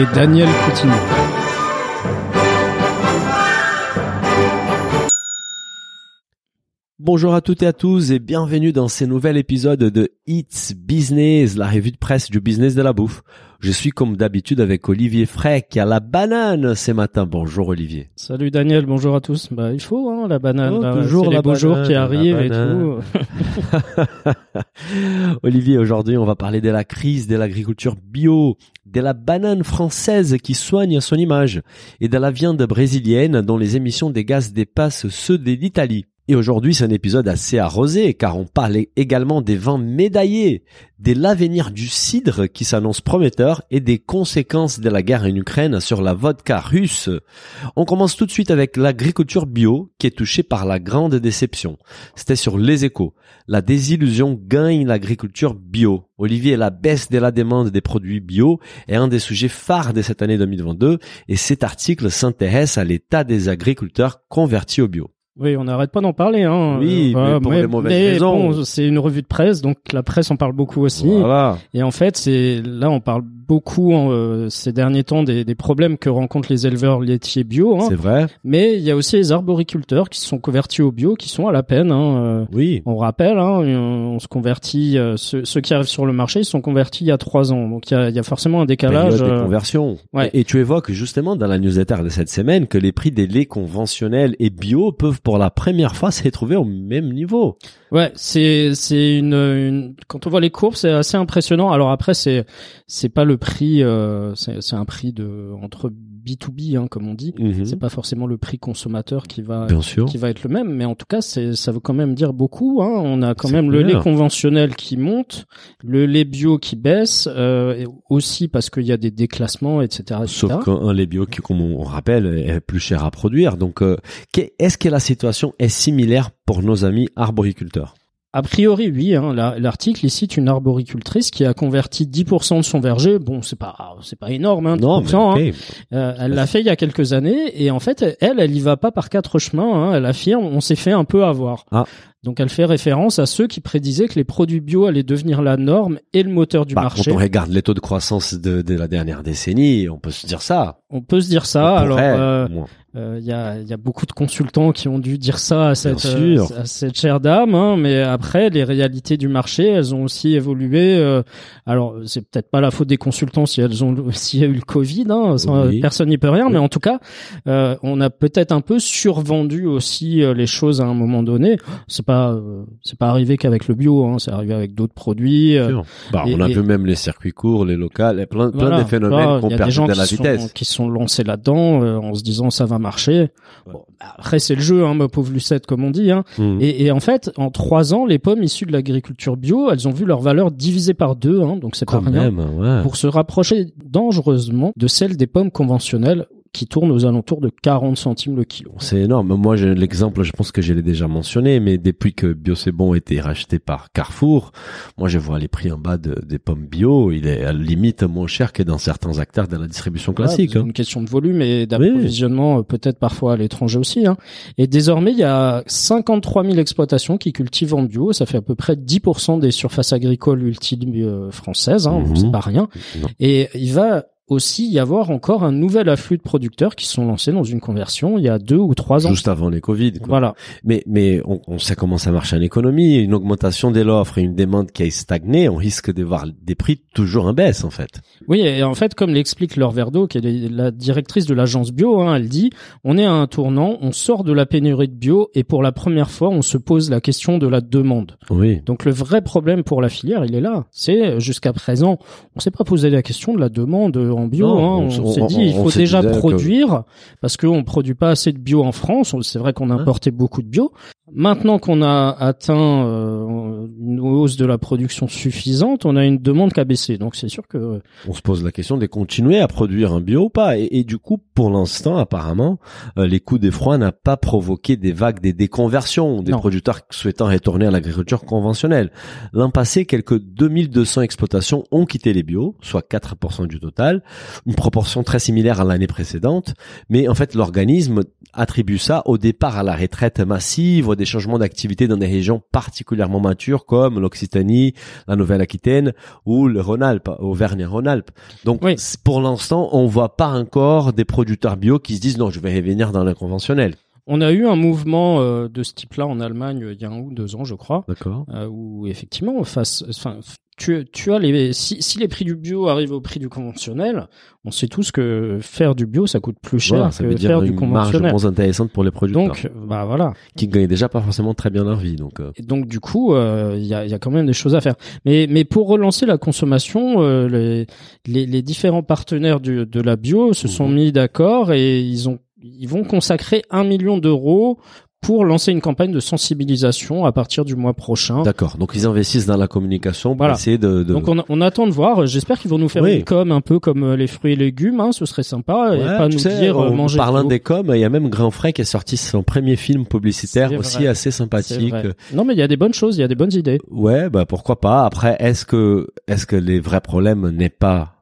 et Daniel Coutinho. Bonjour à toutes et à tous et bienvenue dans ce nouvel épisode de It's Business, la revue de presse du business de la bouffe. Je suis comme d'habitude avec Olivier Frey qui a la banane ce matin. Bonjour Olivier. Salut Daniel, bonjour à tous. Bah, il faut hein, la banane, oh, là, toujours c'est la les banane, beaux jours qui arrivent et tout. Olivier, aujourd'hui on va parler de la crise de l'agriculture bio, de la banane française qui soigne son image et de la viande brésilienne dont les émissions de gaz dépassent ceux de l'Italie. Et aujourd'hui, c'est un épisode assez arrosé, car on parle également des vins médaillés, de l'avenir du cidre qui s'annonce prometteur et des conséquences de la guerre en Ukraine sur la vodka russe. On commence tout de suite avec l'agriculture bio qui est touchée par la grande déception. C'était sur Les Échos. La désillusion gagne l'agriculture bio. Olivier, la baisse de la demande des produits bio est un des sujets phares de cette année 2022 et cet article s'intéresse à l'état des agriculteurs convertis au bio. Oui, on n'arrête pas d'en parler. Hein. Oui, mais pour les mauvaises raisons. Bon, c'est une revue de presse, donc la presse en parle beaucoup aussi. Voilà. Et en fait, on parle beaucoup ces derniers temps des problèmes que rencontrent les éleveurs laitiers bio. Hein. C'est vrai. Mais il y a aussi les arboriculteurs qui se sont convertis au bio, qui sont à la peine. Hein. Oui. On rappelle, hein, on se convertit. Ceux qui arrivent sur le marché, ils sont convertis il y a 3 ans. Donc il y a forcément un décalage. Période de conversion. Ouais. Et tu évoques justement dans la newsletter de cette semaine que les prix des laits conventionnels et bio peuvent pour la première fois s'est trouvé au même niveau. Ouais, c'est une quand on voit les courbes, c'est assez impressionnant. Alors après c'est pas le prix c'est un prix de entre B2B hein, comme on dit, c'est pas forcément le prix consommateur qui va être le même, mais en tout cas ça veut quand même dire beaucoup hein. On a quand même le lait conventionnel qui monte, le lait bio qui baisse et aussi parce qu'il y a des déclassements etc. Sauf qu'un lait bio qui comme on rappelle est plus cher à produire. Donc est-ce qu'elle a situation est similaire pour nos amis arboriculteurs. A priori, oui. Hein, l'article il cite une arboricultrice qui a converti 10% de son verger. Bon, c'est pas énorme, hein, non, mais okay. Elle l'a fait il y a quelques années et en fait, elle y va pas par 4 chemins. Hein, elle affirme, on s'est fait un peu avoir. Ah. Donc elle fait référence à ceux qui prédisaient que les produits bio allaient devenir la norme et le moteur du marché. Quand on regarde les taux de croissance de la dernière décennie, on peut se dire ça. Alors, il y a beaucoup de consultants qui ont dû dire ça à cette chère dame, hein, mais après les réalités du marché, elles ont aussi évolué. Alors c'est peut-être pas la faute des consultants s'il y a eu le Covid, hein, personne n'y peut rien, mais en tout cas, on a peut-être un peu survendu aussi les choses à un moment donné. C'est pas arrivé qu'avec le bio, hein, c'est arrivé avec d'autres produits. On a vu même les circuits courts, les locales, plein de phénomènes qu'on perd de la vitesse. Qui sont lancés là-dedans en se disant ça va marcher. Ouais. Bon, après c'est le jeu, hein, ma pauvre Lucette comme on dit. Hein. Et en fait, en 3 ans, les pommes issues de l'agriculture bio, elles ont vu leur valeur divisée par 2, hein, donc c'est quand pas même, rien, ouais. Pour se rapprocher dangereusement de celle des pommes conventionnelles. Qui tourne aux alentours de 40 centimes le kilo. C'est énorme. Moi, j'ai l'exemple, je pense que je l'ai déjà mentionné, mais depuis que BioCébon a été racheté par Carrefour, moi, je vois les prix en bas des pommes bio. Il est à la limite moins cher que dans certains acteurs de la distribution classique. C'est une question de volume et d'approvisionnement, peut-être parfois à l'étranger aussi. Hein. Et désormais, il y a 53 000 exploitations qui cultivent en bio. Ça fait à peu près 10% des surfaces agricoles ultimes françaises. Hein. C'est pas rien. Non. Et il va aussi y avoir encore un nouvel afflux de producteurs qui se sont lancés dans une conversion il y a 2 ou 3 ans. Juste avant les Covid, quoi. Voilà. Mais on sait comment ça marche en économie. Une augmentation de l'offre et une demande qui a stagné, on risque de voir des prix toujours en baisse, en fait. Oui, et en fait, comme l'explique Laure Verdeau, qui est la directrice de l'agence bio, hein, elle dit, on est à un tournant, on sort de la pénurie de bio et pour la première fois, on se pose la question de la demande. Oui. Donc le vrai problème pour la filière, il est là. C'est, jusqu'à présent, on s'est pas posé la question de la demande. en bio. On s'est dit qu'il faut déjà produire parce qu'on ne produit pas assez de bio en France. C'est vrai qu'on importait beaucoup de bio. Maintenant qu'on a atteint une hausse de la production suffisante, on a une demande qui a baissé. Donc c'est sûr que... On se pose la question de continuer à produire un bio ou pas. Et du coup, pour l'instant, apparemment, les coups d'effroi n'ont pas provoqué des vagues, des déconversions, des producteurs souhaitant retourner à l'agriculture conventionnelle. L'an passé, quelques 2200 exploitations ont quitté les bio, soit 4% du total, une proportion très similaire à l'année précédente. Mais en fait, l'organisme attribue ça au départ à la retraite massive, des changements d'activité dans des régions particulièrement matures comme l'Occitanie, la Nouvelle-Aquitaine ou le Rhône-Alpes, Auvergne-Rhône-Alpes. Donc, pour l'instant, on voit pas encore des producteurs bio qui se disent non, je vais revenir dans le conventionnel. On a eu un mouvement de ce type-là en Allemagne il y a 1 ou 2 ans, je crois. D'accord. Où effectivement, tu as les si les prix du bio arrivent au prix du conventionnel, on sait tous que faire du bio ça coûte plus cher que faire du conventionnel. Marge moins intéressante pour les producteurs. Donc qui gagnent déjà pas forcément très bien leur vie Et donc du coup, il y a quand même des choses à faire. Mais pour relancer la consommation, les différents partenaires de la bio se sont mis d'accord et ils vont consacrer 1 million d'euros pour lancer une campagne de sensibilisation à partir du mois prochain. D'accord. Donc, ils investissent dans la communication pour essayer de... Donc, on attend de voir. J'espère qu'ils vont nous faire une com un peu comme les fruits et légumes, hein. Ce serait sympa. Et pas nous dire manger. En parlant des coms, il y a même Grand Frais qui a sorti son premier film publicitaire aussi assez sympathique. Non, mais il y a des bonnes choses, il y a des bonnes idées. Ouais, bah, pourquoi pas. Après, est-ce que les vrais problèmes n'est pas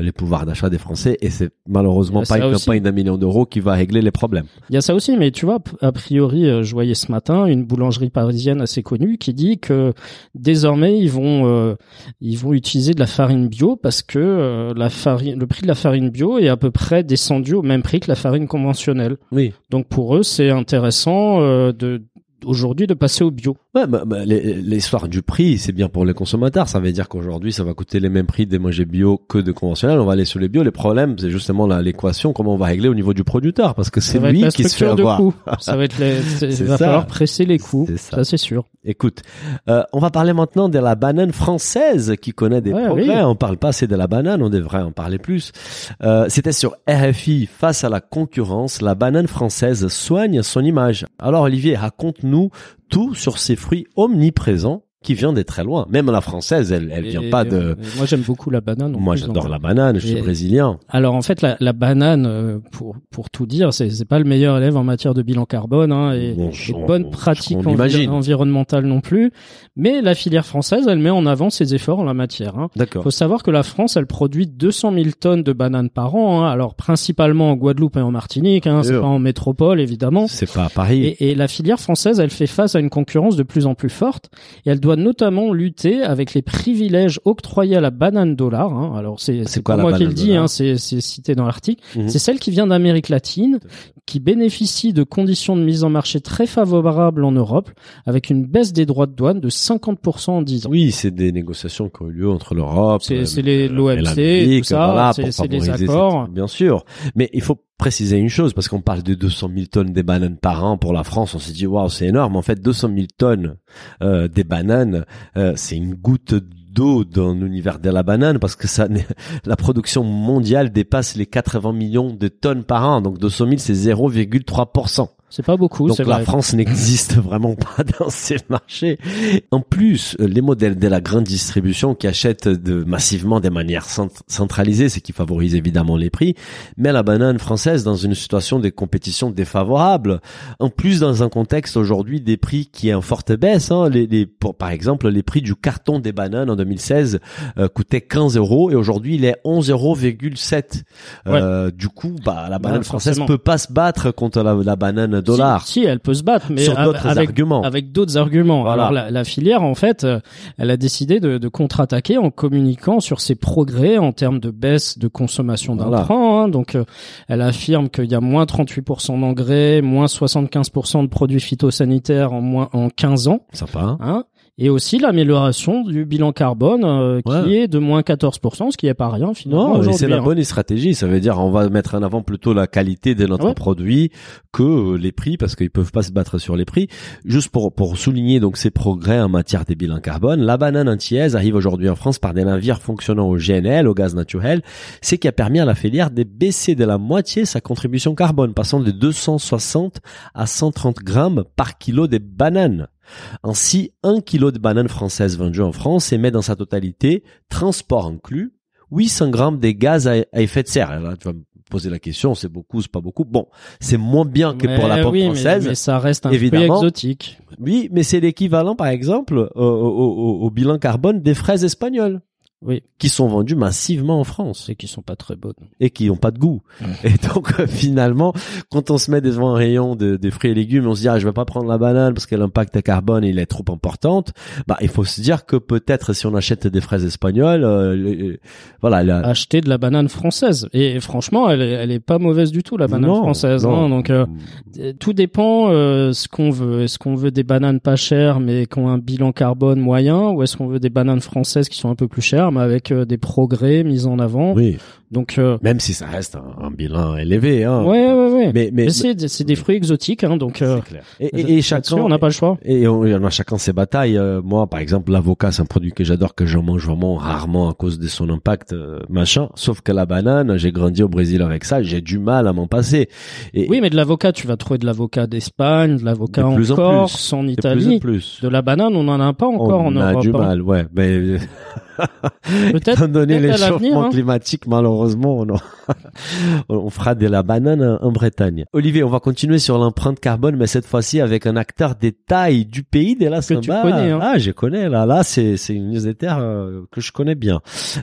les pouvoirs d'achat des Français, et c'est malheureusement pas une campagne d'1 million d'euros qui va régler les problèmes. Il y a ça aussi, mais tu vois, a priori, je voyais ce matin une boulangerie parisienne assez connue qui dit que désormais ils vont utiliser de la farine bio parce que le prix de la farine bio est à peu près descendu au même prix que la farine conventionnelle. Oui. Donc pour eux, c'est intéressant aujourd'hui de passer au bio. Ouais, l'histoire du prix, c'est bien pour les consommateurs. Ça veut dire qu'aujourd'hui, ça va coûter les mêmes prix de manger bio que de conventionnel. On va aller sur les bio. Les problèmes, c'est justement l'équation, comment on va régler au niveau du producteur, parce que c'est lui qui se fait avoir. Ça va être la structure de coûts. Il va falloir presser les coûts. Ça, c'est sûr. Écoute, on va parler maintenant de la banane française qui connaît des progrès. Oui. On parle pas assez de la banane. On devrait en parler plus. C'était sur RFI. Face à la concurrence, la banane française soigne son image. Alors, Olivier, raconte-nous tout sur ces fruits omniprésents qui viennent de très loin. Même la française, elle vient pas de... Moi, j'aime beaucoup la banane. J'adore la banane, je suis brésilien. Alors, en fait, la banane, pour tout dire, c'est pas le meilleur élève en matière de bilan carbone, hein, bonne pratique environnementale non plus. Mais la filière française, elle met en avant ses efforts en la matière, hein. D'accord. Faut savoir que la France, elle produit 200 000 tonnes de bananes par an, hein. Alors, principalement en Guadeloupe et en Martinique, hein. C'est pas en métropole, évidemment. C'est pas à Paris. Et la filière française, elle fait face à une concurrence de plus en plus forte. Et elle doit notamment lutter avec les privilèges octroyés à la banane dollar, hein. Alors c'est pas moi qui le dis, hein, c'est cité dans l'article. C'est celle qui vient d'Amérique latine, qui bénéficie de conditions de mise en marché très favorables en Europe, avec une baisse des droits de douane de 50% en 10 ans. Oui, c'est des négociations qui ont eu lieu entre l'Europe, l'OMC, tout ça, voilà, c'est des accords. Bien sûr, mais il faut préciser une chose, parce qu'on parle de 200 000 tonnes des bananes par an pour la France, on s'est dit waouh, c'est énorme. En fait, 200 000 tonnes des bananes, c'est une goutte d'eau dans l'univers de la banane, parce que la production mondiale dépasse les 80 millions de tonnes par an. Donc 200 000, c'est 0,3%. C'est pas beaucoup. Donc la France n'existe vraiment pas dans ces marchés. En plus, les modèles de la grande distribution qui achètent massivement de manière centralisée, c'est qui favorise évidemment les prix, met la banane française dans une situation de compétition défavorable. En plus, dans un contexte aujourd'hui des prix qui est en forte baisse, hein, par exemple, les prix du carton des bananes en 2016 coûtaient 15 euros et aujourd'hui il est 11,7 €. Du coup, la banane française peut pas se battre contre la banane dollar. Si, elle peut se battre, mais avec d'autres arguments. Voilà. Alors la filière, en fait, elle a décidé de contre-attaquer en communiquant sur ses progrès en termes de baisse de consommation d'intrants. Hein. Donc, elle affirme qu'il y a moins 38% d'engrais, moins 75% de produits phytosanitaires en 15 ans. Sympa. Hein. Et aussi l'amélioration du bilan carbone qui est de moins 14%, ce qui est pas rien finalement. Non, aujourd'hui, c'est la bonne stratégie. Ça veut dire on va mettre en avant plutôt la qualité de notre produit que les prix, parce qu'ils peuvent pas se battre sur les prix. Juste pour souligner donc ces progrès en matière des bilans carbone, la banane antillaise arrive aujourd'hui en France par des navires fonctionnant au GNL, au gaz naturel, ce qui a permis à la filière de baisser de la moitié sa contribution carbone, passant de 260 à 130 grammes par kilo des bananes. Ainsi, 1 kilo de bananes françaises vendues en France émet dans sa totalité, transport inclus, 800 grammes des gaz à effet de serre. Là, tu vas me poser la question, c'est beaucoup, c'est pas beaucoup. Bon, c'est moins bien que pour la pomme française. Mais ça reste un évidemment. Fruit exotique. Oui, mais c'est l'équivalent, par exemple, au bilan carbone des fraises espagnoles. Oui. Qui sont vendus massivement en France. Et qui sont pas très bonnes. Et qui ont pas de goût. Mmh. Et donc, finalement, quand on se met devant un rayon de fruits et légumes, on se dit, ah, je vais pas prendre la banane parce que l'impact carbone, il est trop important. Bah, il faut se dire que peut-être si on achète des fraises espagnoles, voilà. Acheter de la banane française. Et franchement, elle est pas mauvaise du tout, la banane française. Non. Hein, donc, tout dépend, ce qu'on veut. Est-ce qu'on veut des bananes pas chères, mais qui ont un bilan carbone moyen, ou est-ce qu'on veut des bananes françaises qui sont un peu plus chères? Avec des progrès mis en avant. Oui. Donc même si ça reste un bilan élevé, hein. Ouais. Mais c'est des fruits exotiques, hein. Donc c'est clair. Et chacun, on n'a pas le choix. Et on a chacun ses batailles. Moi, par exemple, l'avocat, c'est un produit que j'adore, que je mange vraiment rarement à cause de son impact, machin. Sauf que la banane, j'ai grandi au Brésil avec ça, j'ai du mal à m'en passer. Et oui, mais de l'avocat, tu vas trouver de l'avocat d'Espagne, de l'avocat de plus en Corse, en Italie. Plus. De la banane, on n'en a pas encore en Europe. On a du mal, ouais. Mais peut-être, étant donné l'échauffement climatique, malheureusement, on fera de la banane en Bretagne. Olivier, on va continuer sur l'empreinte carbone, mais cette fois-ci avec un acteur des tailles du pays de la Samba. Tu connais, hein. Ah, je connais, là, c'est une newsletter que je connais bien.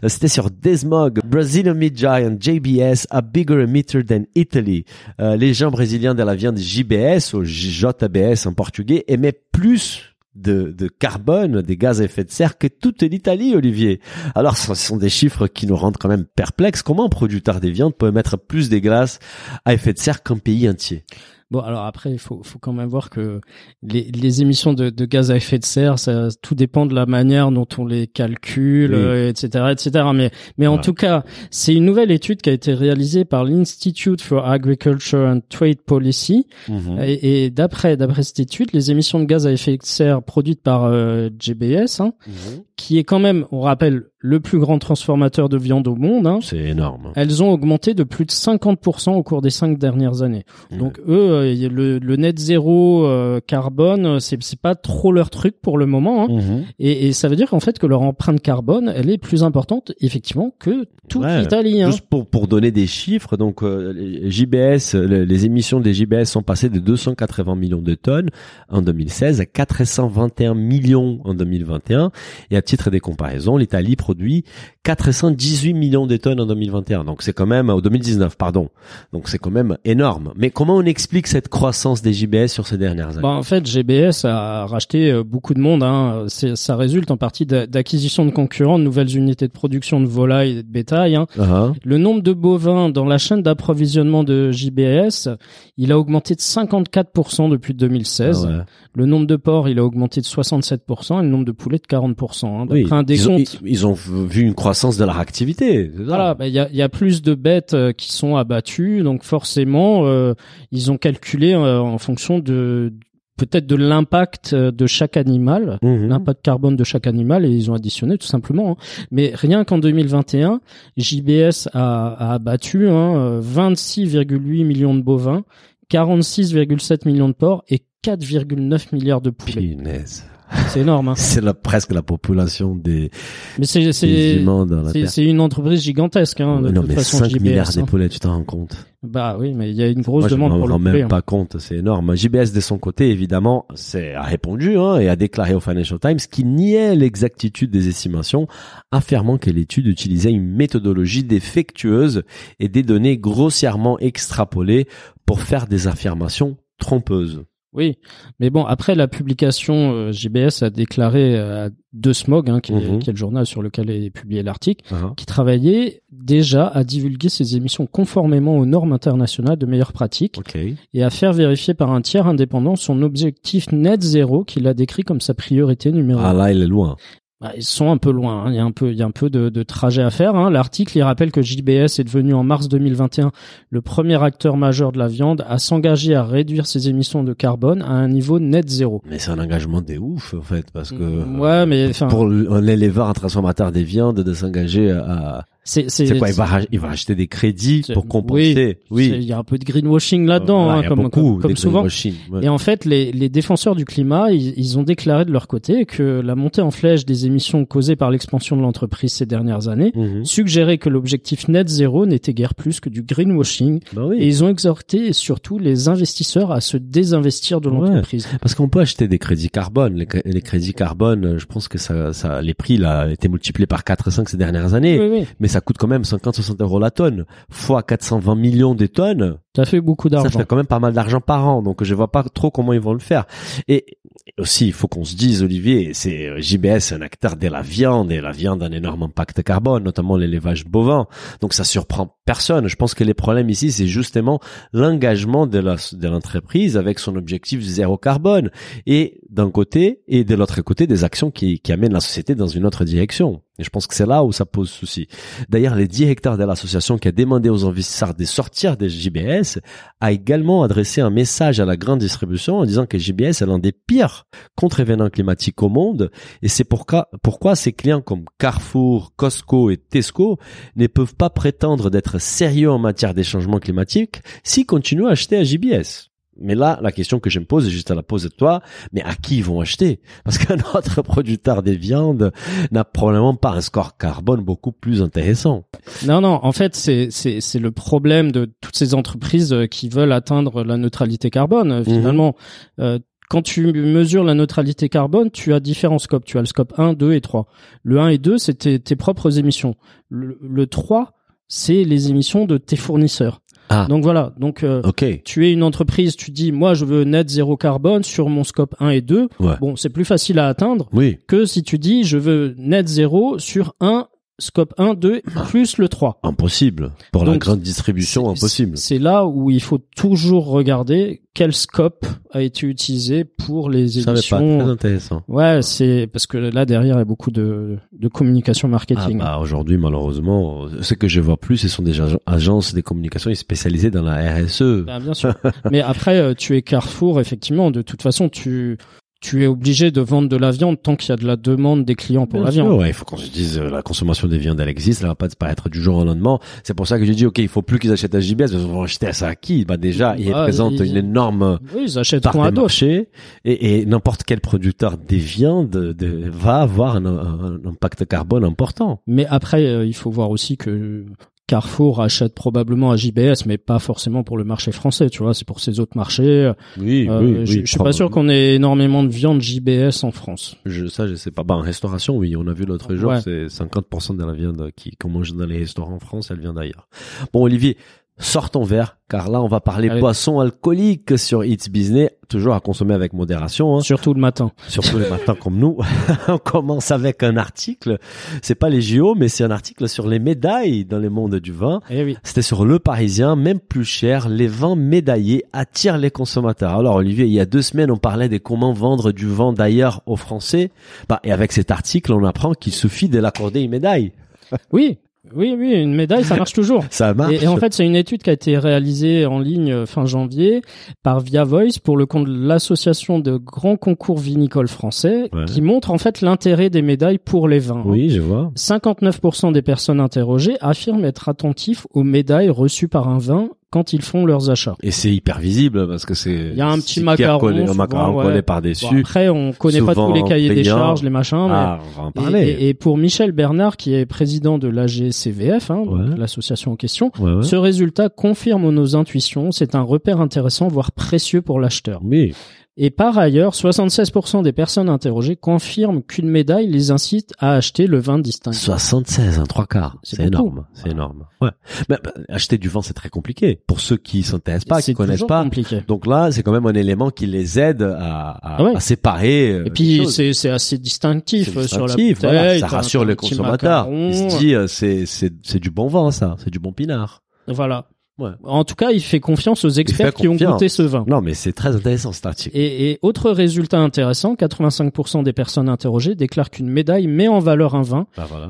C'était sur DeSmog, Brazilian Meat Giant, JBS, a bigger emitter than Italy. Les gens brésiliens de la viande JBS, ou JBS en portugais, aimaient plus de carbone, des gaz à effet de serre que toute l'Italie, Olivier. Alors, ce sont des chiffres qui nous rendent quand même perplexes. Comment un producteur des viandes peut émettre plus des gaz à effet de serre qu'un pays entier? Bon, alors après, il faut quand même voir que les émissions de gaz à effet de serre, ça tout dépend de la manière dont on les calcule, etc. Mais en tout cas, c'est une nouvelle étude qui a été réalisée par l'Institute for Agriculture and Trade Policy. Mm-hmm. Et d'après cette étude, les émissions de gaz à effet de serre produites par JBS, hein, mm-hmm. qui est quand même, on rappelle, le plus grand transformateur de viande au monde. Hein, c'est énorme. Elles ont augmenté de plus de 50% au cours des 5 dernières années. Mmh. Donc eux, le net zéro carbone, c'est pas trop leur truc pour le moment. Hein. Mmh. Et ça veut dire qu'en fait que leur empreinte carbone, elle est plus importante effectivement que toute l'Italie. Hein. Juste pour donner des chiffres, donc JBS, les émissions des JBS sont passées de 280 millions de tonnes en 2016 à 421 millions en 2021. Et à titre des comparaisons, l'Italie produit 418 millions de tonnes en 2021. Donc c'est quand même 2019, pardon. Donc c'est quand même énorme. Mais comment on explique cette croissance des JBS sur ces dernières années ? En fait, JBS a racheté beaucoup de monde. Hein. Ça résulte en partie d'acquisitions de concurrents, de nouvelles unités de production de volailles et de bétail. Hein. Uh-huh. Le nombre de bovins dans la chaîne d'approvisionnement de JBS, il a augmenté de 54% depuis 2016. Ah ouais. Le nombre de porcs, il a augmenté de 67% et le nombre de poulets de 40%. Hein. D'après un décompte, ils ont vu une croissance de leur activité. Voilà, il y a plus de bêtes qui sont abattues, donc forcément, ils ont calculé en fonction de peut-être de l'impact de chaque animal, l'impact carbone de chaque animal, et ils ont additionné tout simplement. Hein. Mais rien qu'en 2021, JBS a abattu 26,8 millions de bovins, 46,7 millions de porcs et 4,9 milliards de poulets. Punaise. C'est énorme. Hein. C'est presque la population des. Mais des humains dans la Terre. C'est une entreprise gigantesque. Hein, de toute façon, 5 JBS, milliards de poulets, tu t'en rends compte? Bah oui, mais il y a une grosse demande pour le poulet. Moi, je m'en rends même pas compte. C'est énorme. JBS, de son côté, évidemment, a répondu et a déclaré au Financial Times qu'il niait l'exactitude des estimations, affirmant que l'étude utilisait une méthodologie défectueuse et des données grossièrement extrapolées pour faire des affirmations trompeuses. Oui, mais bon, après la publication, JBS a déclaré à DeSmog, hein, qui est le journal sur lequel est publié l'article, qui travaillait déjà à divulguer ses émissions conformément aux normes internationales de meilleures pratiques et à faire vérifier par un tiers indépendant son objectif net zéro qu'il a décrit comme sa priorité numéro 1. Ah là, il est loin. Ils sont un peu loin, hein. Il y a un peu de trajet à faire, hein. L'article, il rappelle que JBS est devenu en mars 2021 le premier acteur majeur de la viande à s'engager à réduire ses émissions de carbone à un niveau net zéro. Mais c'est un engagement des ouf, en fait, parce que ouais, mais, pour un éleveur, un transformateur des viandes, de s'engager à... c'est quoi, il va acheter des crédits pour compenser. Oui. Il y a un peu de greenwashing là-dedans, hein, comme souvent. Ouais. Et en fait, les défenseurs du climat, ils ont déclaré de leur côté que la montée en flèche des émissions causées par l'expansion de l'entreprise ces dernières années suggérait que l'objectif net zéro n'était guère plus que du greenwashing. Bah oui. Et ils ont exhorté surtout les investisseurs à se désinvestir de l'entreprise. Ouais. Parce qu'on peut acheter des crédits carbone. Les crédits carbone, je pense que ça les prix là étaient multipliés par 4 et 5 ces dernières années. Oui. Mais ça coûte quand même 50-60 euros la tonne, fois 420 millions de tonnes. Ça fait beaucoup d'argent. Ça fait quand même pas mal d'argent par an, donc je vois pas trop comment ils vont le faire. Et aussi, il faut qu'on se dise, Olivier, c'est JBS, un acteur de la viande, et la viande a un énorme impact carbone, notamment l'élevage bovin. Donc ça surprend personne. Je pense que les problèmes ici, c'est justement l'engagement de l'entreprise avec son objectif zéro carbone, et d'un côté, et de l'autre côté, des actions qui amènent la société dans une autre direction. Et je pense que c'est là où ça pose souci. D'ailleurs, le directeur de l'association qui a demandé aux investisseurs de sortir des JBS a également adressé un message à la grande distribution en disant que JBS est l'un des pires contrevenants climatiques au monde, et c'est pourquoi ces clients comme Carrefour, Costco et Tesco ne peuvent pas prétendre d'être sérieux en matière des changements climatiques s'ils continuent à acheter à JBS. Mais là, la question que je me pose, juste à la pose de toi, mais à qui ils vont acheter? Parce qu'un autre producteur des viandes n'a probablement pas un score carbone beaucoup plus intéressant. Non, en fait, c'est le problème de toutes ces entreprises qui veulent atteindre la neutralité carbone. Finalement, quand tu mesures la neutralité carbone, tu as différents scopes. Tu as le scope 1, 2 et 3. Le 1 et 2, c'est tes propres émissions. Le 3, c'est les émissions de tes fournisseurs. Ah. Donc voilà, tu es une entreprise, tu dis moi je veux net zéro carbone sur mon scope 1 et 2. Ouais. Bon, c'est plus facile à atteindre que si tu dis je veux net zéro sur un scope 1, 2 plus le 3. Impossible. Pour la grande distribution, impossible. C'est là où il faut toujours regarder quel scope a été utilisé pour les émissions. Ça n'est pas très intéressant. Ouais, c'est parce que là derrière il y a beaucoup de communication marketing. Ah bah aujourd'hui malheureusement, ce que je vois plus, ce sont des agences des communications spécialisées dans la RSE. Bah, bien sûr. Mais après tu es Carrefour, effectivement, de toute façon tu es obligé de vendre de la viande tant qu'il y a de la demande des clients pour la viande. Ouais, il faut qu'on se dise, la consommation des viandes, elle existe, elle va pas disparaître du jour au lendemain. C'est pour ça que j'ai dit, il faut plus qu'ils achètent à JBS, ils vont acheter ça à qui? Bah, déjà, ils représentent une énorme part des marchés, et n'importe quel producteur des viandes va avoir un impact carbone important. Mais après, il faut voir aussi que Carrefour achète probablement à JBS, mais pas forcément pour le marché français, tu vois, c'est pour ces autres marchés. Je suis pas sûr qu'on ait énormément de viande JBS en France. Je sais pas. En restauration, oui, on a vu l'autre jour, c'est 50% de la viande qu'on mange dans les restaurants en France, elle vient d'ailleurs. Bon, Olivier, sors ton verre, car là, on va parler boissons alcooliques sur It's Business, toujours à consommer avec modération, hein. Surtout le matin. Surtout le matin, comme nous. On commence avec un article. C'est pas les JO, mais c'est un article sur les médailles dans le monde du vin. C'était sur Le Parisien, même plus cher, les vins médaillés attirent les consommateurs. Alors, Olivier, il y a 2 semaines, on parlait de comment vendre du vin d'ailleurs aux Français. Et avec cet article, on apprend qu'il suffit de l'accorder une médaille. Oui, une médaille, ça marche toujours. Ça marche. Et en fait, c'est une étude qui a été réalisée en ligne fin janvier par Via Voice pour le compte de l'association de grands concours vinicoles français qui montre en fait l'intérêt des médailles pour les vins. Oui, je vois. 59% des personnes interrogées affirment être attentifs aux médailles reçues par un vin quand ils font leurs achats. Et c'est hyper visible parce que il y a un petit macaron, collé par-dessus. Bon, après, on connaît pas tous les cahiers des charges, les machins. On va en parler. Et pour Michel Bernard, qui est président de l'AGCVF, l'association en question, ce résultat confirme nos intuitions. C'est un repère intéressant, voire précieux pour l'acheteur. Oui. Et par ailleurs, 76% des personnes interrogées confirment qu'une médaille les incite à acheter le vin distingué. 76, un trois quarts. C'est énorme. C'est énorme. Ouais. Mais acheter du vin, c'est très compliqué. Pour ceux qui s'intéressent pas, qui connaissent pas. Compliqué. Donc là, c'est quand même un élément qui les aide à séparer. Et puis, c'est assez distinctif, sur la bouteille. Voilà, ça rassure les consommateurs. Ils se disent, c'est du bon vin, ça. C'est du bon pinard. Voilà. Ouais. En tout cas, il fait confiance aux experts qui ont goûté ce vin. Non, mais c'est très intéressant cet article. Et autre résultat intéressant, 85% des personnes interrogées déclarent qu'une médaille met en valeur un vin,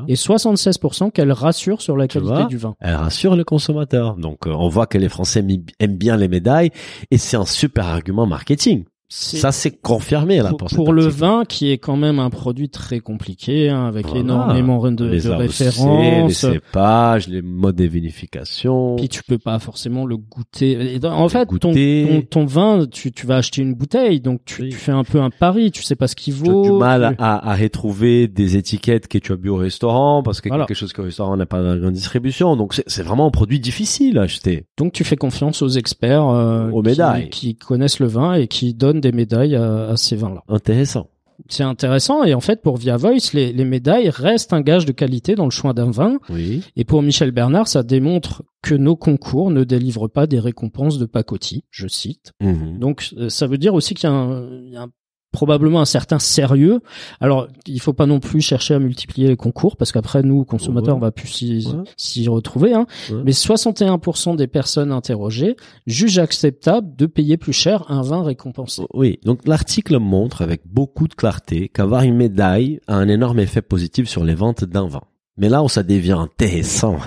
et 76% qu'elle rassure sur la qualité du vin. Elle rassure le consommateur. Donc, on voit que les Français aiment bien les médailles, et c'est un super argument marketing. Ça, c'est confirmé là pour le vin, qui est quand même un produit très compliqué, hein, avec énormément de références, les cépages, les modes de vinification. Puis tu peux pas forcément le goûter. Ton vin, tu vas acheter une bouteille, donc tu fais un peu un pari. Tu sais pas ce qu'il vaut. Tu as du mal à retrouver des étiquettes que tu as bu au restaurant, parce que quelque chose qu'au restaurant n'a pas dans la grande distribution. Donc c'est vraiment un produit difficile à acheter. Donc tu fais confiance aux experts, aux médailles, qui connaissent le vin et qui donnent des médailles à ces vins-là. Intéressant. C'est intéressant, et en fait, pour Via Voice, les médailles restent un gage de qualité dans le choix d'un vin. Oui. Et pour Michel Bernard, ça démontre que nos concours ne délivrent pas des récompenses de pacotille, je cite. Mmh. Donc, ça veut dire aussi qu'il y a probablement un certain sérieux. Alors, il faut pas non plus chercher à multiplier les concours, parce qu'après, nous, consommateurs, on va plus s'y retrouver, hein. Ouais. Mais 61% des personnes interrogées jugent acceptable de payer plus cher un vin récompensé. Oui. Donc, l'article montre avec beaucoup de clarté qu'avoir une médaille a un énorme effet positif sur les ventes d'un vin. Mais là où ça devient intéressant,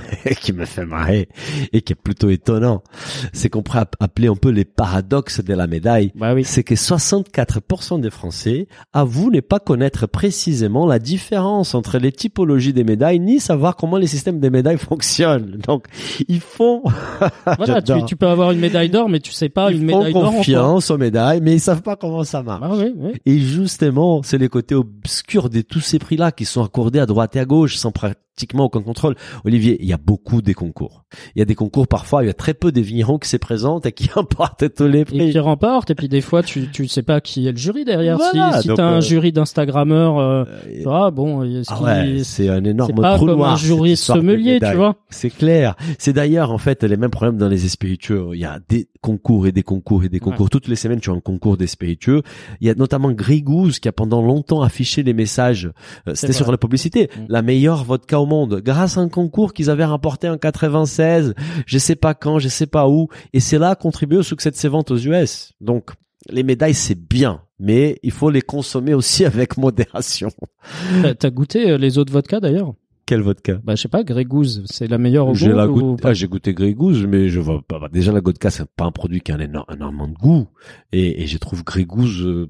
qui me fait marrer et qui est plutôt étonnant, c'est qu'on pourrait appeler un peu les paradoxes de la médaille. Bah oui. C'est que 64% des Français avouent ne pas connaître précisément la différence entre les typologies des médailles, ni savoir comment les systèmes des médailles fonctionnent. Donc, ils font... Voilà, tu peux avoir une médaille d'or, mais tu sais pas une médaille d'or. Ils font confiance aux médailles, mais ils savent pas comment ça marche. Bah oui, oui. Et justement, c'est les côtés obscurs de tous ces prix-là qui sont accordés à droite et à gauche, sans pratiquement aucun contrôle. Olivier, il y a beaucoup des concours. Il y a des concours parfois, il y a très peu des vignerons qui se présentent et qui remportent tous les prix. Et qui remportent, et puis des fois tu sais pas qui est le jury derrière. Voilà, si t'as un jury d'Instagrammeurs, c'est un énorme trou noir. C'est pas comme un jury sommelier, tu vois. C'est clair. C'est d'ailleurs en fait les mêmes problèmes dans les spiritueux. Il y a des concours et des concours et des concours. Ouais. Toutes les semaines tu as un concours des spiritueux. Il y a notamment Grey Goose qui a pendant longtemps affiché les messages. C'était sur la publicité. La meilleure vodka au monde, grâce à un concours qu'ils avaient remporté en 96, je sais pas quand, je sais pas où, et c'est là contribué au succès de ses ventes aux US. Donc, les médailles, c'est bien, mais il faut les consommer aussi avec modération. T'as goûté les autres vodkas d'ailleurs? Quel vodka? Bah, je sais pas, Grey Goose, c'est la meilleure au monde. J'ai goûté Grey Goose, mais je vois pas. Déjà, la vodka, c'est pas un produit qui a énormément de goût, et je trouve Grey Goose,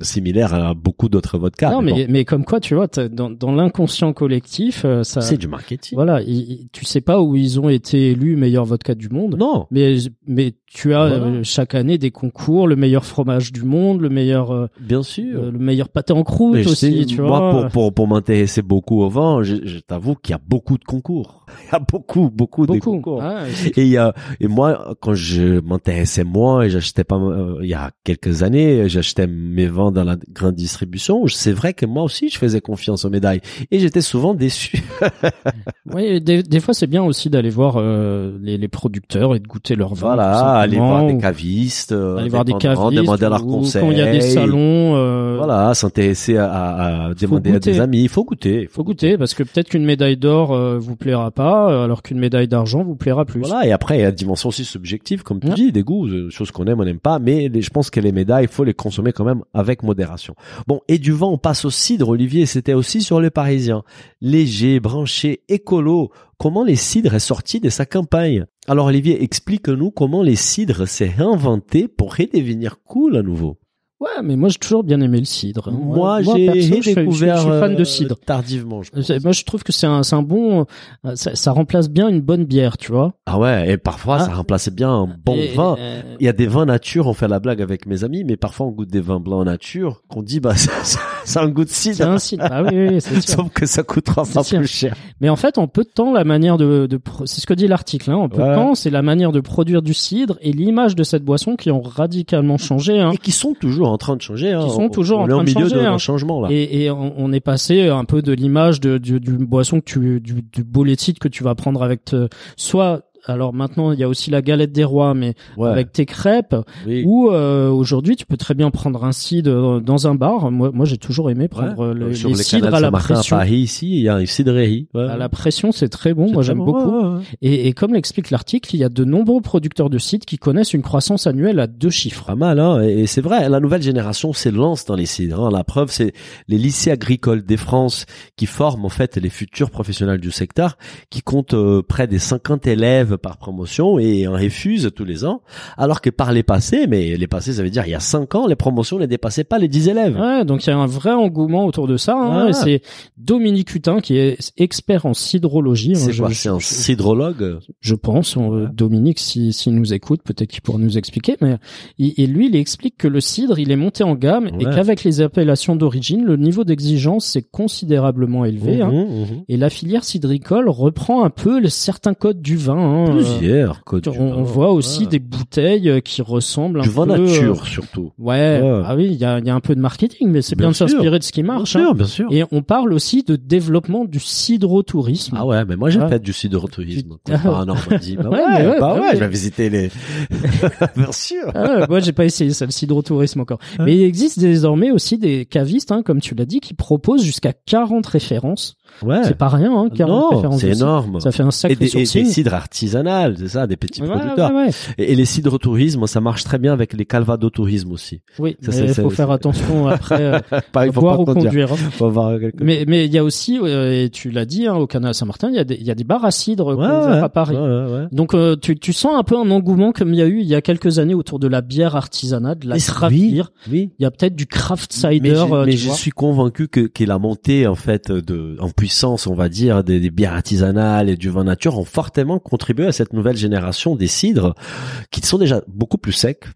similaire à beaucoup d'autres vodkas. Non, mais comme quoi, tu vois, dans l'inconscient collectif, ça. C'est du marketing. Voilà. Tu sais pas où ils ont été élus meilleur vodka du monde. Non. Mais tu as chaque année des concours, le meilleur fromage du monde, le meilleur. Bien sûr. Le meilleur pâté en croûte aussi, tu vois. Moi, pour m'intéresser beaucoup au vin, je t'avoue qu'il y a beaucoup de concours. Il y a beaucoup de concours. Ah, et moi, quand je m'intéressais moins et j'achetais pas, il y a quelques années, j'achetais mes vins dans la grande distribution, c'est vrai que moi aussi je faisais confiance aux médailles et j'étais souvent déçu. Oui, des fois c'est bien aussi d'aller voir les producteurs et de goûter leur vin. Voilà, aller voir des cavistes, demander leurs conseils. Quand il y a des salons, s'intéresser à demander à des amis. Il faut goûter parce que peut-être qu'une médaille d'or vous plaira pas, alors qu'une médaille d'argent vous plaira plus. Voilà, et après il y a une dimension aussi subjective, comme tu dis, des goûts, des choses qu'on aime, on n'aime pas, mais je pense que les médailles, il faut les consommer quand même avec modération. Bon, et du vent, on passe au cidre, Olivier, c'était aussi sur Le Parisien. Léger, branché, écolo, comment les cidres est sorti de sa campagne. Alors Olivier, explique-nous comment les cidres s'est réinventé pour redevenir cool à nouveau. Ouais, mais moi j'ai toujours bien aimé le cidre. Moi j'ai découvert. Je suis fan de cidre tardivement. Je pense. Moi je trouve que c'est un bon. Ça remplace bien une bonne bière, tu vois. Ah ouais, et parfois ça remplaçait bien un bon vin. Il y a des vins nature, on fait la blague avec mes amis, mais parfois on goûte des vins blancs nature qu'on dit bah ça a un goût de cidre. C'est un cidre. Ah oui, c'est sûr. Sauf que ça coûte 300 plus cher. Mais en fait, en peu de temps, la manière de c'est ce que dit l'article. Hein, en peu de temps, c'est la manière de produire du cidre et l'image de cette boisson qui ont radicalement changé. Hein. Et qui sont toujours en train de changer. Ils sont toujours en train de changer. On est au milieu d'un changement là. Et on est passé un peu de l'image du boisson que du bolet de cidre que tu vas prendre avec soit. Alors maintenant, il y a aussi la galette des rois, mais avec tes crêpes. Oui. Ou aujourd'hui, tu peux très bien prendre un cidre dans un bar. Moi, j'ai toujours aimé prendre les cidres à la pression. À Paris, ici, il y a un cidrerie. Ouais. À la pression, c'est très bon. Moi, j'aime beaucoup. Ouais, ouais. Et comme l'explique l'article, il y a de nombreux producteurs de cidres qui connaissent une croissance annuelle à 2 chiffres. Pas mal, hein. Et c'est vrai, la nouvelle génération s'élance dans les cidres. Hein. La preuve, c'est les lycées agricoles des France qui forment en fait les futurs professionnels du secteur, qui comptent près des 50 élèves par promotion et en refuse tous les ans, alors que par les passés, mais les passés ça veut dire il y a 5 ans, les promotions ne dépassaient pas les 10 élèves. Ouais, donc il y a un vrai engouement autour de ça. Hein, et c'est Dominique Hutin qui est expert en cidrologie. C'est quoi, c'est un cidrologue? Je pense, Dominique, s'il nous écoute, peut-être qu'il pourra nous expliquer, mais lui, il explique que le cidre, il est monté en gamme et qu'avec les appellations d'origine, le niveau d'exigence est considérablement élevé. Et la filière cidricole reprend un peu certains codes du vin. Hein. Plusieurs côtes. On voit aussi des bouteilles qui ressemblent un peu. Du vin nature, surtout. Ouais. Ah oui, il y a un peu de marketing, mais c'est bien de s'inspirer de ce qui marche. Bien sûr, bien sûr. Et on parle aussi de développement du cidrotourisme. Ah ouais, mais moi j'ai fait du cidrotourisme. Ah non, on dit, je vais visiter les. Bien sûr. Moi j'ai pas essayé ça, le cidrotourisme encore. Mais il existe désormais aussi des cavistes, hein, comme tu l'as dit, qui proposent jusqu'à 40 références. Ouais. C'est pas rien, hein, 40 références. C'est énorme. Ça fait un sacré sourcing. Et des cidres artisanales, c'est ça, des petits producteurs. Ouais. Et les cidrotourismes, ça marche très bien avec les calvadotourismes aussi. Oui, ça, mais il faut faire attention après, boire ou conduire. Hein. Mais il y a aussi, et tu l'as dit, hein, au Canal Saint-Martin, il y a des bars à cidre à Paris. Ouais. Donc tu sens un peu un engouement comme il y a eu il y a quelques années autout de la bière artisanale, de la craft beer. Oui. Il y a peut-être du craft cider. Mais je suis convaincu que la montée en fait en puissance, on va dire, des bières artisanales et du vin nature ont fortement contribué à cette nouvelle génération des cidres qui sont déjà beaucoup plus secs,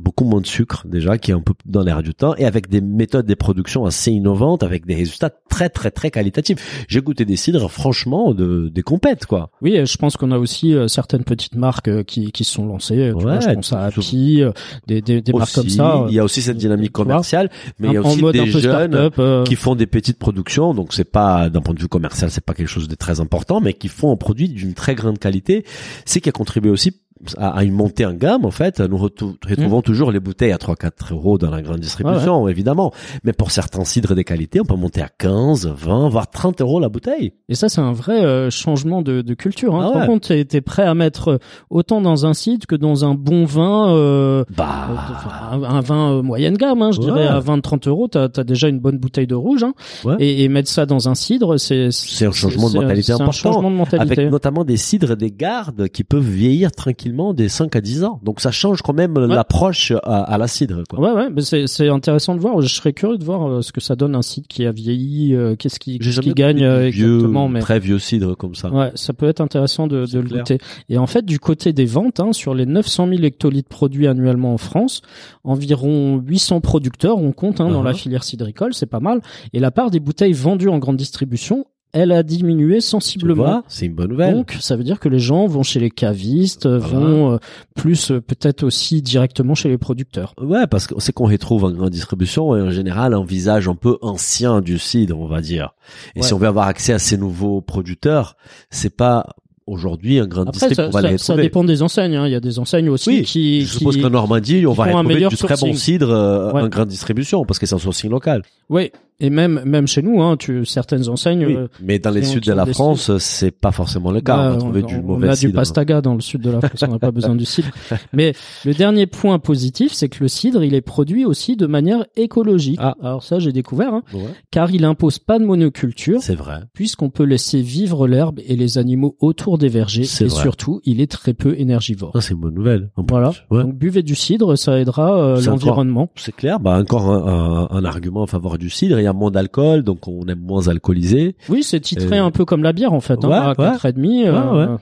beaucoup moins de sucre déjà, qui est un peu dans l'air du temps, et avec des méthodes de production assez innovantes, avec des résultats très très très qualitatifs. J'ai goûté des cidres franchement des compètes, quoi. Oui, je pense qu'on a aussi certaines petites marques qui se sont lancées, tu vois, je pense à Happy, des marques comme ça. Il y a aussi cette dynamique commerciale, mais il y a aussi des jeunes qui font des petites productions, donc c'est pas, d'un point de vue commercial, c'est pas quelque chose de très important, mais qui font un produit d'une très grande qualité, c'est qui a contribué aussi à une montée en gamme, en fait. Nous retrouvons toujours les bouteilles à 3-4 € dans la grande distribution, évidemment. Mais pour certains cidres des qualités, on peut monter à 15, 20, voire 30 € la bouteille. Et ça, c'est un vrai changement de culture. Hein. Par contre, t'es prêt à mettre autant dans un cidre que dans un bon vin, un vin moyenne gamme, hein, je dirais, à 20-30 €, t'as déjà une bonne bouteille de rouge. Hein, et mettre ça dans un cidre, c'est un changement de mentalité important. C'est un changement de mentalité. Avec notamment des cidres des gardes qui peuvent vieillir tranquillement des 5 à 10 ans. Donc ça change quand même l'approche à la cidre, quoi. Mais c'est intéressant de voir, je serais curieux de voir ce que ça donne un cidre qui a vieilli, qu'est-ce qui gagne exactement, mais très vieux cidre comme ça. Ouais, ça peut être intéressant de le goûter. Et en fait, du côté des ventes, hein, sur les 900 000 hectolitres produits annuellement en France, environ 800 producteurs on compte, hein, dans la filière cidricole, c'est pas mal, et la part des bouteilles vendues en grande distribution, elle a diminué sensiblement. Tu vois, c'est une bonne nouvelle. Donc, ça veut dire que les gens vont chez les cavistes, vont plus peut-être aussi directement chez les producteurs. Ouais, parce que c'est qu'on retrouve en grande distribution et en général un visage un peu ancien du cidre, on va dire. Et si on veut avoir accès à ces nouveaux producteurs, c'est pas aujourd'hui un grand district, on va les retrouver. Ça dépend des enseignes, hein. Il y a des enseignes aussi qui... Je suppose qu'en Normandie, on va retrouver du très bon cidre en grande distribution, parce que c'est un sourcing local. Oui, Et même chez nous, hein, certaines enseignes. Oui, mais dans les suds de la France, c'est pas forcément le cas. Bah, on va trouver du mauvais cidre. On a du pastaga dans le sud de la France, on n'a pas besoin du cidre. Mais le dernier point positif, c'est que le cidre, il est produit aussi de manière écologique. Ah. Alors ça, j'ai découvert, hein, ouais. Car il impose pas de monoculture. C'est vrai. Puisqu'on peut laisser vivre l'herbe et les animaux autour des vergers. C'est vrai. Surtout, il est très peu énergivore. Ah, c'est une bonne nouvelle. Voilà. Ouais. Donc buvez du cidre, ça aidera l'environnement. Encore, c'est clair. Bah encore un argument en faveur du cidre. Il y a moins d'alcool, donc on est moins alcoolisé. Oui, c'est titré un peu comme la bière en fait, ouais, hein, à 4,5.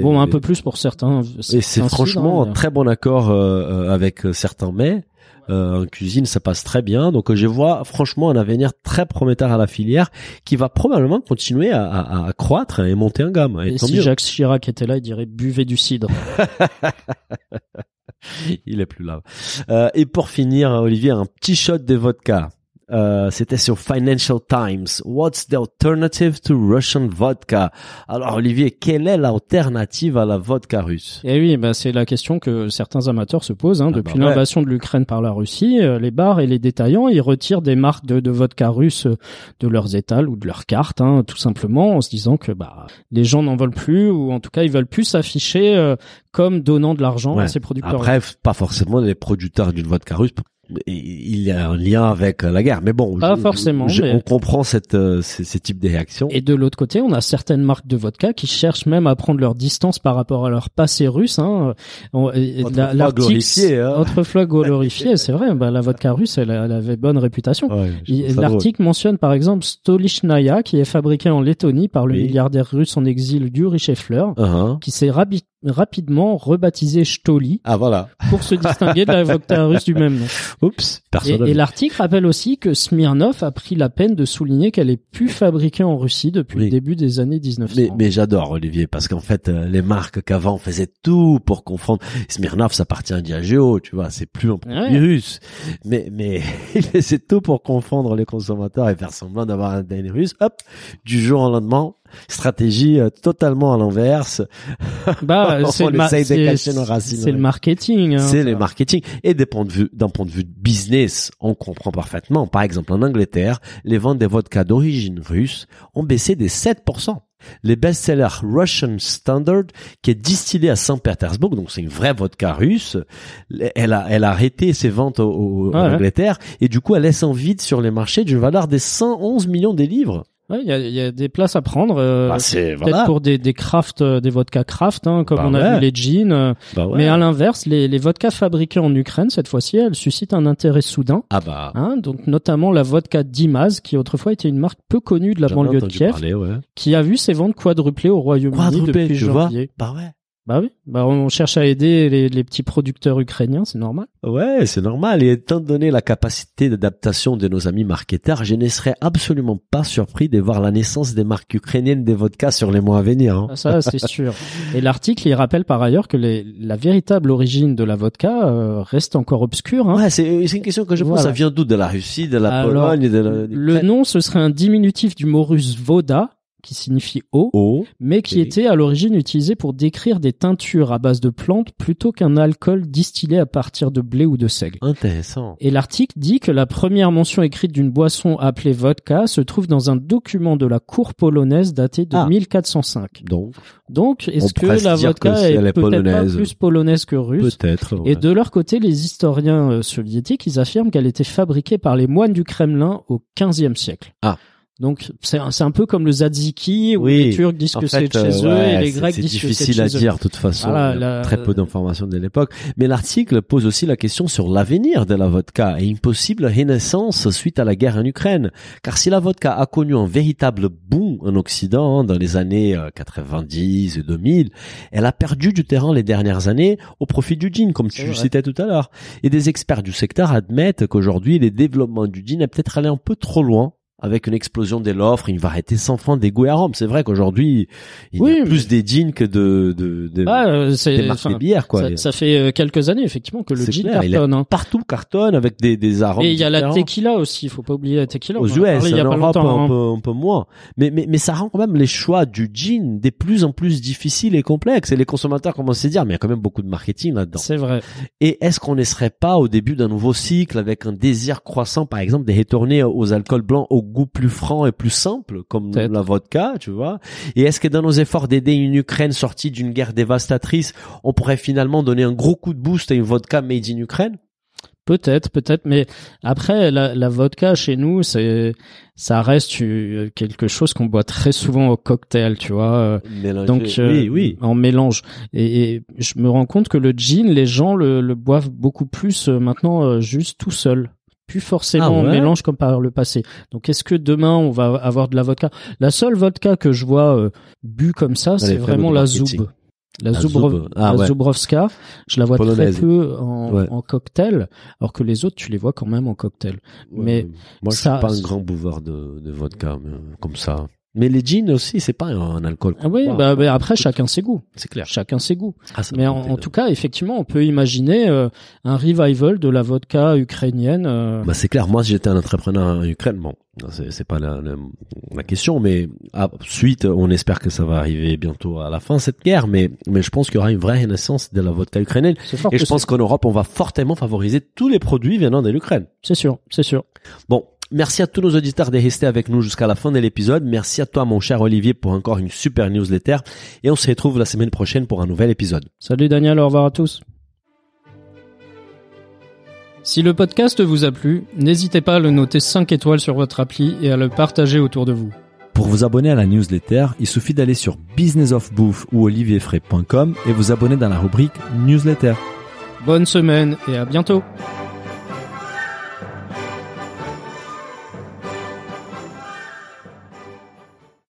Bon, un peu plus pour certains. Et c'est franchement un très bon accord avec certains mets. En cuisine, ça passe très bien. Donc, je vois franchement un avenir très prometteur à la filière qui va probablement continuer à croître et monter en gamme. Et si Jacques Chirac était là, il dirait buvez du cidre. Il est plus là. Et pour finir, Olivier, un petit shot de vodka. C'était sur Financial Times. What's the alternative to Russian vodka? Alors Olivier, quelle est l'alternative à la vodka russe? Eh oui, bah c'est la question que certains amateurs se posent. Hein. Depuis l'invasion de l'Ukraine par la Russie, les bars et les détaillants, ils retirent des marques de vodka russe de leurs étals ou de leurs cartes, hein, tout simplement en se disant que bah les gens n'en veulent plus, ou en tout cas ils veulent plus s'afficher comme donnant de l'argent à ces producteurs. Après, pas forcément les producteurs d'une vodka russe. Il y a un lien avec la guerre, mais bon, pas forcément. On comprend ces types de réactions. Et de l'autre côté, on a certaines marques de vodka qui cherchent même à prendre leur distance par rapport à leur passé russe. Hein. Autrefois glorifié, c'est vrai. Bah, la vodka russe, elle avait bonne réputation. Ouais, l'article mentionne par exemple Stolichnaya, qui est fabriqué en Lettonie par le milliardaire russe en exil Yuri Sheffler, qui s'est rapidement rebaptisé Stoli pour se distinguer de la vodka russe du même nom. Oups, et l'article rappelle aussi que Smirnoff a pris la peine de souligner qu'elle est plus fabriquée en Russie depuis le début des années 1900. Mais j'adore, Olivier, parce qu'en fait, les marques qu'avant faisaient tout pour confondre. Smirnoff, ça appartient à Diageo, tu vois, c'est plus un produit russe. Mais il faisait tout pour confondre les consommateurs et faire semblant d'avoir un ADN russe. Hop, du jour au lendemain. Stratégie totalement à l'inverse. Bah, c'est le marketing. Hein, c'est le marketing. Et d'un point de vue business, on comprend parfaitement. Par exemple, en Angleterre, les ventes des vodkas d'origine russe ont baissé de 7%. Les best-sellers Russian Standard, qui est distillée à Saint-Pétersbourg, donc c'est une vraie vodka russe, elle a arrêté ses ventes en Angleterre, et du coup, elle laisse en vide sur les marchés d'une valeur de 111 millions de livres. Ouais, il y a des places à prendre, peut-être pour des crafts, des vodkas craft, hein, comme on a vu les gins. Mais à l'inverse, les vodkas fabriqués en Ukraine, cette fois-ci, elles suscitent un intérêt soudain. Ah bah. Hein, donc notamment la vodka Dimas, qui autrefois était une marque peu connue de la banlieue de Kiev, qui a vu ses ventes quadruplées au Royaume-Uni depuis janvier. Bah on cherche à aider les petits producteurs ukrainiens, c'est normal. Ouais, c'est normal. Et étant donné la capacité d'adaptation de nos amis marketeurs, je ne serais absolument pas surpris de voir la naissance des marques ukrainiennes des vodkas sur les mois à venir. Hein. Ça, c'est sûr. Et l'article, il rappelle par ailleurs que la véritable origine de la vodka reste encore obscure. Hein. Ouais, c'est une question que je pose. Ça vient d'où? De la Russie, de la Pologne, le nom, ce serait un diminutif du mot russe voda, qui signifie eau, mais qui était à l'origine utilisé pour décrire des teintures à base de plantes plutôt qu'un alcool distillé à partir de blé ou de seigle. Intéressant. Et l'article dit que la première mention écrite d'une boisson appelée vodka se trouve dans un document de la cour polonaise daté de 1405. Donc est-ce que la vodka est peut-être pas plus polonaise que russe? Peut-être, ouais. Et de leur côté, les historiens soviétiques, ils affirment qu'elle était fabriquée par les moines du Kremlin au XVe siècle. Ah. Donc c'est un peu comme le tzatziki où les Turcs disent que c'est de chez eux et les Grecs disent que c'est de chez eux. C'est difficile à dire de toute façon, très peu d'informations de l'époque. Mais l'article pose aussi la question sur l'avenir de la vodka et une possible renaissance suite à la guerre en Ukraine. Car si la vodka a connu un véritable boom en Occident dans les années 90 et 2000, elle a perdu du terrain les dernières années au profit du gin, comme tu citais tout à l'heure. Et des experts du secteur admettent qu'aujourd'hui, le développement du gin est peut-être allé un peu trop loin avec une explosion de l'offre, une variété sans fin des goûts et arômes. C'est vrai qu'aujourd'hui, il y a plus des gins que des marques de bière, quoi. Ça fait quelques années, effectivement, que le gin cartonne. Partout cartonne avec des arômes. Et il y a la tequila aussi, il faut pas oublier la tequila. Aux US, en Europe, un peu moins. Mais ça rend quand même les choix du gin de plus en plus difficiles et complexes. Et les consommateurs commencent à dire, mais il y a quand même beaucoup de marketing là-dedans. C'est vrai. Et est-ce qu'on ne serait pas au début d'un nouveau cycle avec un désir croissant, par exemple, de retourner aux alcools blancs, au goût plus franc et plus simple, comme peut-être la vodka, tu vois? Et est-ce que dans nos efforts d'aider une Ukraine sortie d'une guerre dévastatrice, on pourrait finalement donner un gros coup de boost à une vodka made in Ukraine? Peut-être, mais après la vodka chez nous, ça reste quelque chose qu'on boit très souvent au cocktail, tu vois. Mélanger. Donc oui. En mélange. Et je me rends compte que le gin, les gens le boivent beaucoup plus maintenant juste tout seul. Plus forcément on mélange comme par le passé. Donc est-ce que demain on va avoir de la vodka? La seule vodka que je vois bu comme ça, c'est vraiment la Zub. La Zubrovska, je la vois polonaise. Très peu en cocktail, alors que les autres, tu les vois quand même en cocktail. Ouais, mais moi, je suis pas un grand bouveur de vodka, mais, comme ça. Mais les gins aussi, c'est pas un alcool. Ah oui, bah, après, chacun ses goûts. C'est clair. Chacun ses goûts. Mais en tout cas, effectivement, on peut imaginer un revival de la vodka ukrainienne. Bah, c'est clair. Moi, si j'étais un entrepreneur ukrainien, bon, c'est pas la question, mais ensuite, on espère que ça va arriver bientôt à la fin, cette guerre, mais je pense qu'il y aura une vraie renaissance de la vodka ukrainienne. Et je pense qu'en Europe, on va fortement favoriser tous les produits venant de l'Ukraine. C'est sûr. Bon. Merci à tous nos auditeurs de rester avec nous jusqu'à la fin de l'épisode. Merci à toi, mon cher Olivier, pour encore une super newsletter. Et on se retrouve la semaine prochaine pour un nouvel épisode. Salut Daniel, au revoir à tous. Si le podcast vous a plu, n'hésitez pas à le noter 5 étoiles sur votre appli et à le partager autour de vous. Pour vous abonner à la newsletter, il suffit d'aller sur businessofbouffe ou olivierfray.com et vous abonner dans la rubrique newsletter. Bonne semaine et à bientôt.